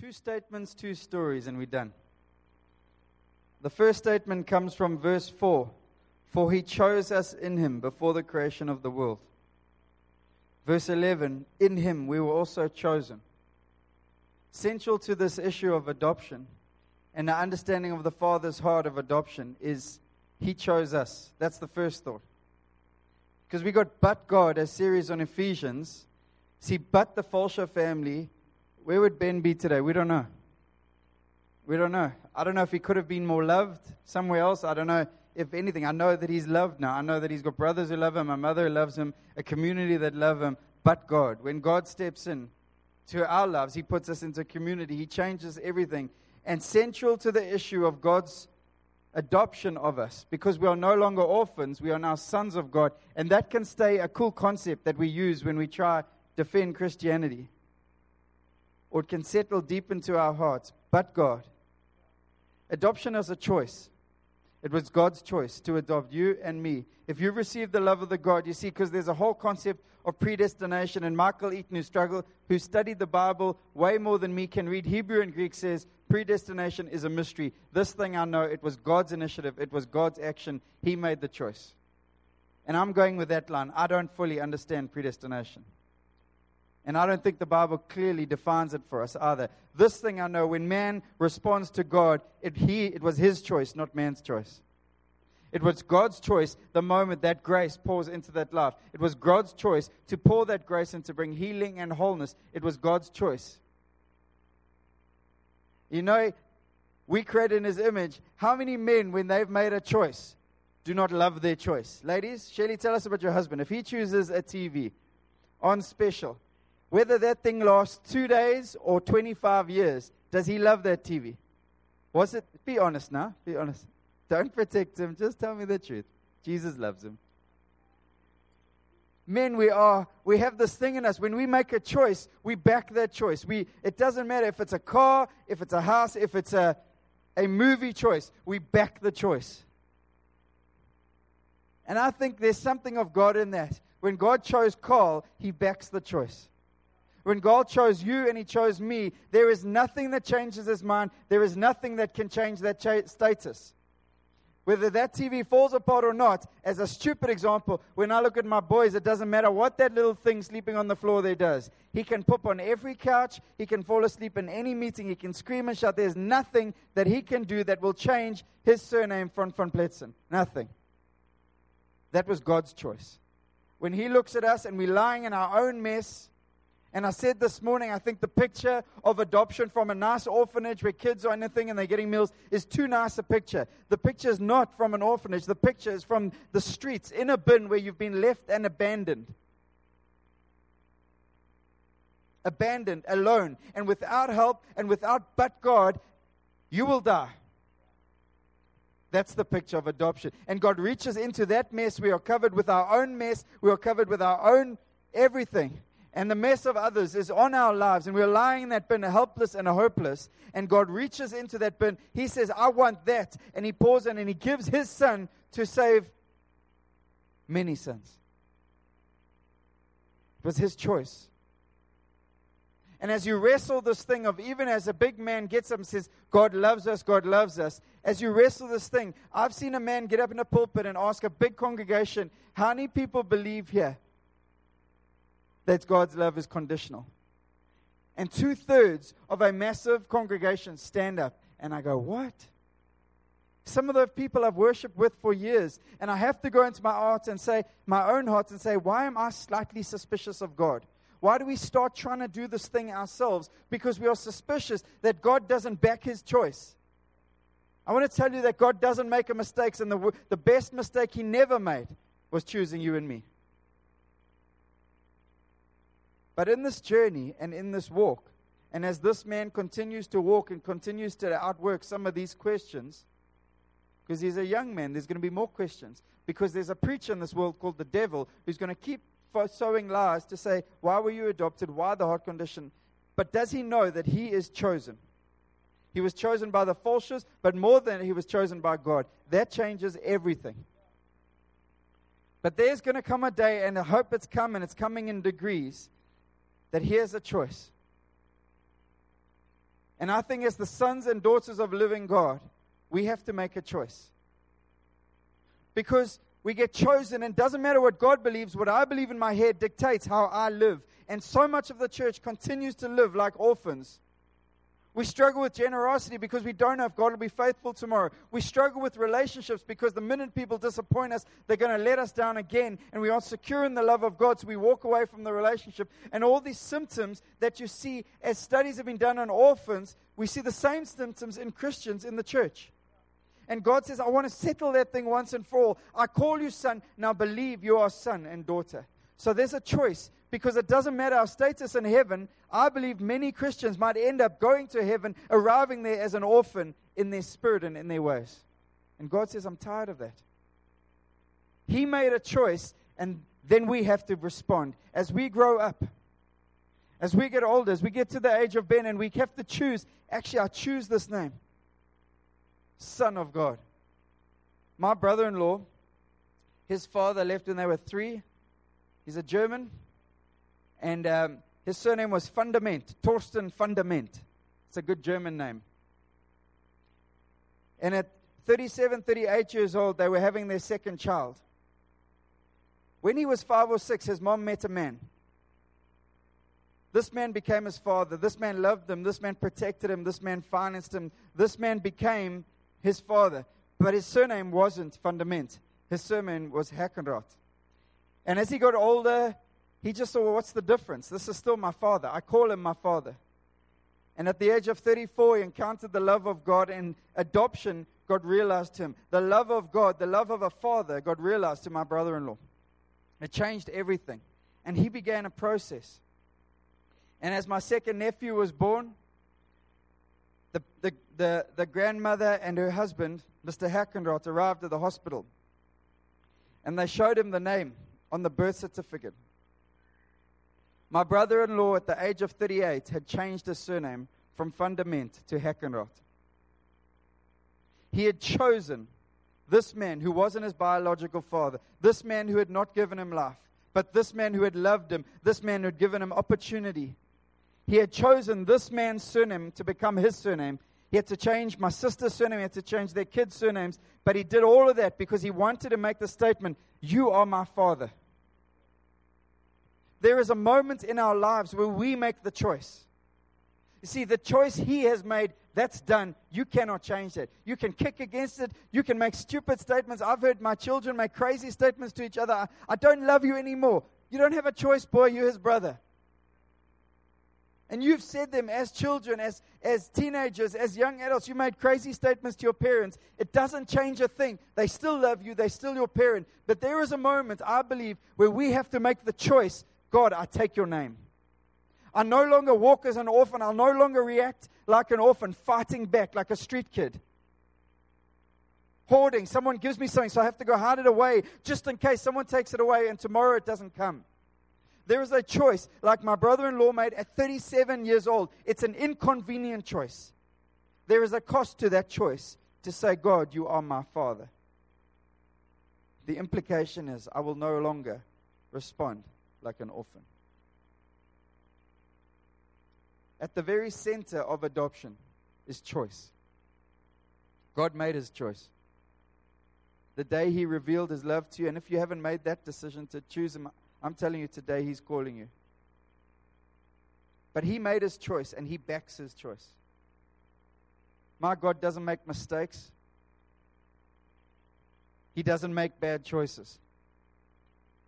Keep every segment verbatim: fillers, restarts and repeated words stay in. Two statements, two stories, and we're done. The first statement comes from verse four. For he chose us in him before the creation of the world. Verse eleven, in him we were also chosen. Central to this issue of adoption and our understanding of the Father's heart of adoption is he chose us. That's the first thought. Because we got But God, a series on Ephesians. See, but the Falscher family, where would Ben be today? We don't know. We don't know. I don't know if he could have been more loved somewhere else. I don't know. If anything, I know that he's loved now. I know that he's got brothers who love him, a mother who loves him, a community that love him, but God. When God steps in to our lives, he puts us into community. He changes everything. And central to the issue of God's adoption of us, because we are no longer orphans, we are now sons of God. And that can stay a cool concept that we use when we try to defend Christianity. Or it can settle deep into our hearts, but God. Adoption is a choice. It was God's choice to adopt you and me. If you receive the love of the God, you see, because there's a whole concept of predestination. And Michael Eaton, who struggled, who studied the Bible way more than me, can read Hebrew and Greek, says predestination is a mystery. This thing I know, it was God's initiative. It was God's action. He made the choice. And I'm going with that line. I don't fully understand predestination. And I don't think the Bible clearly defines it for us either. This thing I know, when man responds to God, it, he, it was his choice, not man's choice. It was God's choice the moment that grace pours into that life. It was God's choice to pour that grace and to bring healing and wholeness. It was God's choice. You know, we create in his image. How many men, when they've made a choice, do not love their choice? Ladies, Shelley, tell us about your husband. If he chooses a T V on special, whether that thing lasts two days or twenty-five years, does he love that T V? Was it? Be honest now. Be honest. Don't protect him. Just tell me the truth. Jesus loves him. Men, we are. We have this thing in us. When we make a choice, we back that choice. We. It doesn't matter if it's a car, if it's a house, if it's a, a movie choice. We back the choice. And I think there's something of God in that. When God chose Carl, he backs the choice. When God chose you and he chose me, there is nothing that changes his mind. There is nothing that can change that cha- status. Whether that T V falls apart or not, as a stupid example, when I look at my boys, it doesn't matter what that little thing sleeping on the floor there does. He can poop on every couch. He can fall asleep in any meeting. He can scream and shout. There's nothing that he can do that will change his surname from Van Pletsen. Nothing. That was God's choice. When he looks at us and we're lying in our own mess. And I said this morning, I think the picture of adoption from a nice orphanage where kids are anything and they're getting meals is too nice a picture. The picture is not from an orphanage. The picture is from the streets in a bin where you've been left and abandoned. Abandoned, alone, and without help and without but God, you will die. That's the picture of adoption. And God reaches into that mess. We are covered with our own mess. We are covered with our own everything. And the mess of others is on our lives. And we're lying in that bin, helpless and hopeless. And God reaches into that bin. He says, I want that. And he pours in and he gives his son to save many sons. It was his choice. And as you wrestle this thing of, even as a big man gets up and says, God loves us, God loves us. As you wrestle this thing, I've seen a man get up in a pulpit and ask a big congregation, how many people believe here that God's love is conditional? And two-thirds of a massive congregation stand up. And I go, what? Some of the people I've worshipped with for years. And I have to go into my heart and say, my own heart and say, why am I slightly suspicious of God? Why do we start trying to do this thing ourselves? Because we are suspicious that God doesn't back his choice. I want to tell you that God doesn't make mistakes. And the, the best mistake he never made was choosing you and me. But in this journey and in this walk, and as this man continues to walk and continues to outwork some of these questions, because he's a young man, there's going to be more questions. Because there's a preacher in this world called the devil who's going to keep sowing lies to say, why were you adopted? Why the heart condition? But does he know that he is chosen? He was chosen by the Falschers, but more than he was chosen by God. That changes everything. But there's going to come a day, and I hope it's come, and it's coming in degrees, that here's a choice. And I think as the sons and daughters of living God, we have to make a choice. Because we get chosen, and it doesn't matter what God believes, what I believe in my head dictates how I live. And so much of the church continues to live like orphans. We struggle with generosity because we don't know if God will be faithful tomorrow. We struggle with relationships because the minute people disappoint us, they're going to let us down again, and we aren't secure in the love of God, so we walk away from the relationship. And all these symptoms that you see as studies have been done on orphans, we see the same symptoms in Christians in the church. And God says, I want to settle that thing once and for all. I call you son, now believe you are son and daughter. So there's a choice, because it doesn't matter our status in heaven. I believe many Christians might end up going to heaven, arriving there as an orphan in their spirit and in their ways. And God says, I'm tired of that. He made a choice, and then we have to respond. As we grow up, as we get older, as we get to the age of Ben, and we have to choose, actually, I choose this name, Son of God. My brother-in-law, his father left when they were three. He's a German, and um, his surname was Fundament, Torsten Fundament. It's a good German name. And at thirty-seven, thirty-eight years old, they were having their second child. When he was five or six, his mom met a man. This man became his father. This man loved him. This man protected him. This man financed him. This man became his father. But his surname wasn't Fundament. His surname was Hackenroth. And as he got older, he just saw, well, what's the difference? This is still my father. I call him my father. And at the age of thirty-four, he encountered the love of God, and adoption got realized to him. The love of God, the love of a father got realized to my brother-in-law. It changed everything. And he began a process. And as my second nephew was born, the, the, the, the grandmother and her husband, Mister Hackenroth, arrived at the hospital. And they showed him the name on the birth certificate. My brother-in-law at the age of thirty-eight had changed his surname from Fundament to Hackenroth. He had chosen this man who wasn't his biological father, this man who had not given him life, but this man who had loved him, this man who had given him opportunity. He had chosen this man's surname to become his surname. He had to change my sister's surname. He had to change their kids' surnames. But he did all of that because he wanted to make the statement, you are my father. There is a moment in our lives where we make the choice. You see, the choice he has made, that's done. You cannot change that. You can kick against it. You can make stupid statements. I've heard my children make crazy statements to each other. I, I don't love you anymore. You don't have a choice, boy. You're his brother. And you've said them as children, as, as teenagers, as young adults. You made crazy statements to your parents. It doesn't change a thing. They still love you. They're still your parent. But there is a moment, I believe, where we have to make the choice. God, I take your name. I no longer walk as an orphan. I'll no longer react like an orphan, fighting back like a street kid. Hoarding. Someone gives me something, so I have to go hide it away just in case someone takes it away and tomorrow it doesn't come. There is a choice, like my brother-in-law made at thirty-seven years old. It's an inconvenient choice. There is a cost to that choice to say, God, you are my father. The implication is I will no longer respond like an orphan. At the very center of adoption is choice. God made his choice. The day he revealed his love to you, and if you haven't made that decision to choose him, I'm telling you today, he's calling you. But he made his choice, and he backs his choice. My God doesn't make mistakes. He doesn't make bad choices.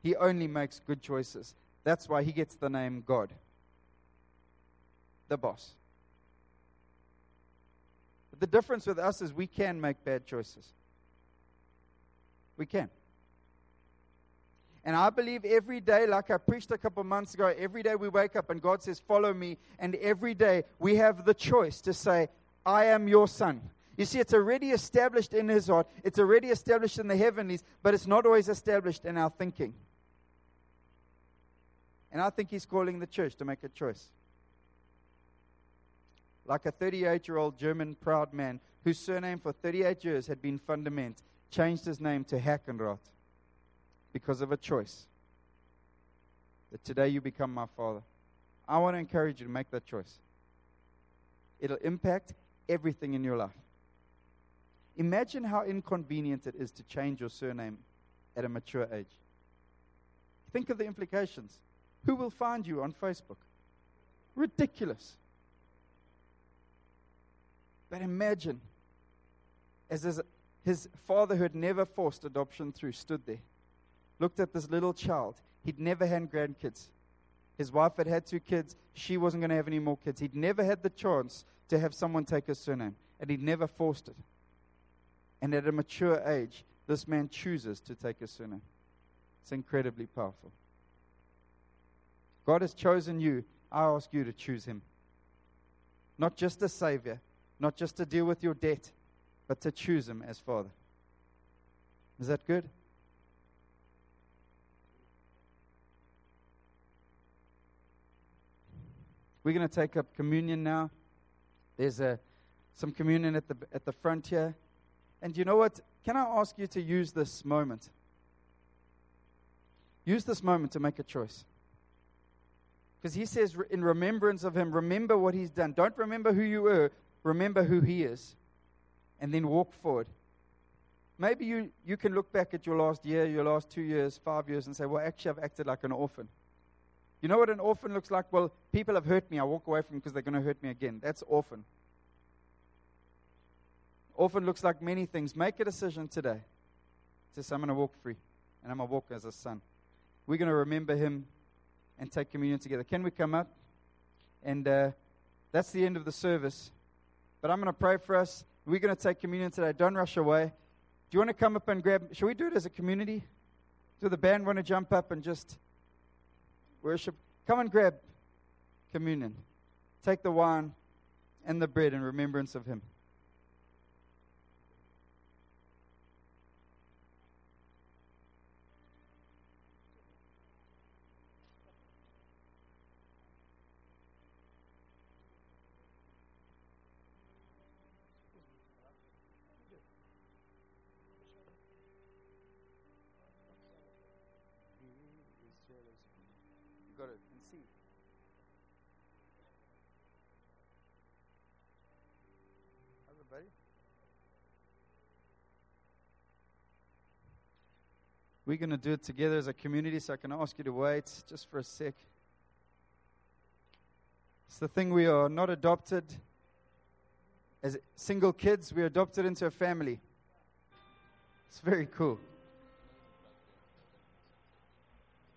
He only makes good choices. That's why he gets the name God, the boss. But the difference with us is we can make bad choices. We can. And I believe every day, like I preached a couple months ago, every day we wake up and God says, follow me. And every day we have the choice to say, I am your son. You see, it's already established in his heart. It's already established in the heavenlies, but it's not always established in our thinking. And I think he's calling the church to make a choice. Like a thirty-eight-year-old German proud man whose surname for thirty-eight years had been Fundament, changed his name to Hackenroth. Because of a choice. That today you become my father. I want to encourage you to make that choice. It'll impact everything in your life. Imagine how inconvenient it is to change your surname at a mature age. Think of the implications. Who will find you on Facebook? Ridiculous. But imagine, as his, his father who had never forced adoption through stood there, looked at this little child. He'd never had grandkids. His wife had had two kids. She wasn't going to have any more kids. He'd never had the chance to have someone take his surname, and he'd never forced it. And at a mature age, this man chooses to take his surname. It's incredibly powerful. God has chosen you. I ask you to choose him. Not just a savior, not just to deal with your debt, but to choose him as Father. Is that good? We're going to take up communion now. There's a, some communion at the, at the front here. And you know what? Can I ask you to use this moment? Use this moment to make a choice. Because he says, in remembrance of him, remember what he's done. Don't remember who you were. Remember who he is. And then walk forward. Maybe you, you can look back at your last year, your last two years, five years, and say, well, actually, I've acted like an orphan. You know what an orphan looks like? Well, people have hurt me. I walk away from them because they're going to hurt me again. That's orphan. Orphan looks like many things. Make a decision today. Just, I'm going to walk free, and I'm going to walk as a son. We're going to remember him and take communion together. Can we come up? And uh, that's the end of the service. But I'm going to pray for us. We're going to take communion today. Don't rush away. Do you want to come up and grab? Should we do it as a community? Do the band want to jump up and just worship? Come and grab communion. Take the wine and the bread in remembrance of him. We're going to do it together as a community, so I can ask you to wait just for a sec. It's the thing, we are not adopted as single kids. We're adopted into a family. It's very cool.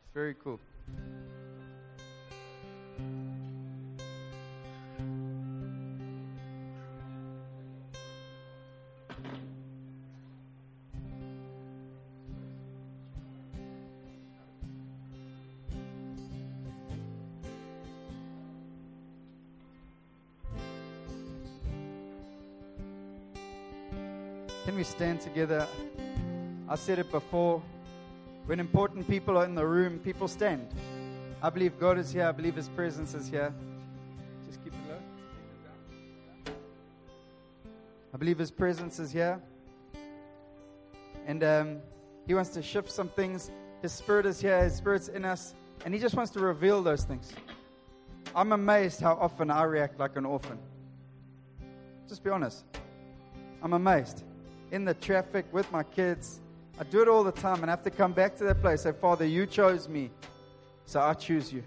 It's very cool. Can we stand together? I said it before. When important people are in the room, people stand. I believe God is here. I believe his presence is here. Just keep it low. I believe his presence is here. And um, he wants to shift some things. His spirit is here. His spirit's in us. And he just wants to reveal those things. I'm amazed how often I react like an orphan. Just be honest. I'm amazed. In the traffic with my kids. I do it all the time, and I have to come back to that place and say, Father, you chose me, so I choose you.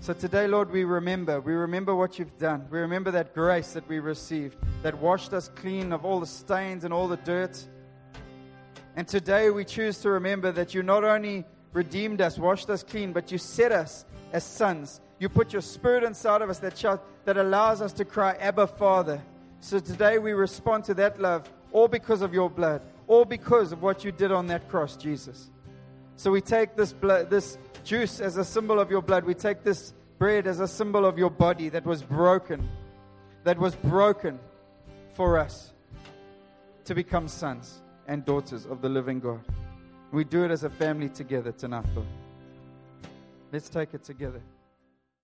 So today, Lord, we remember. We remember what you've done. We remember that grace that we received that washed us clean of all the stains and all the dirt. And today we choose to remember that you not only redeemed us, washed us clean, but you set us as sons. You put your spirit inside of us that, shout, that allows us to cry, Abba, Father. So today we respond to that love, all because of your blood, all because of what you did on that cross, Jesus. So we take this blood, this juice as a symbol of your blood. We take this bread as a symbol of your body that was broken, that was broken for us to become sons and daughters of the living God. We do it as a family together tonight, Lord. Let's take it together.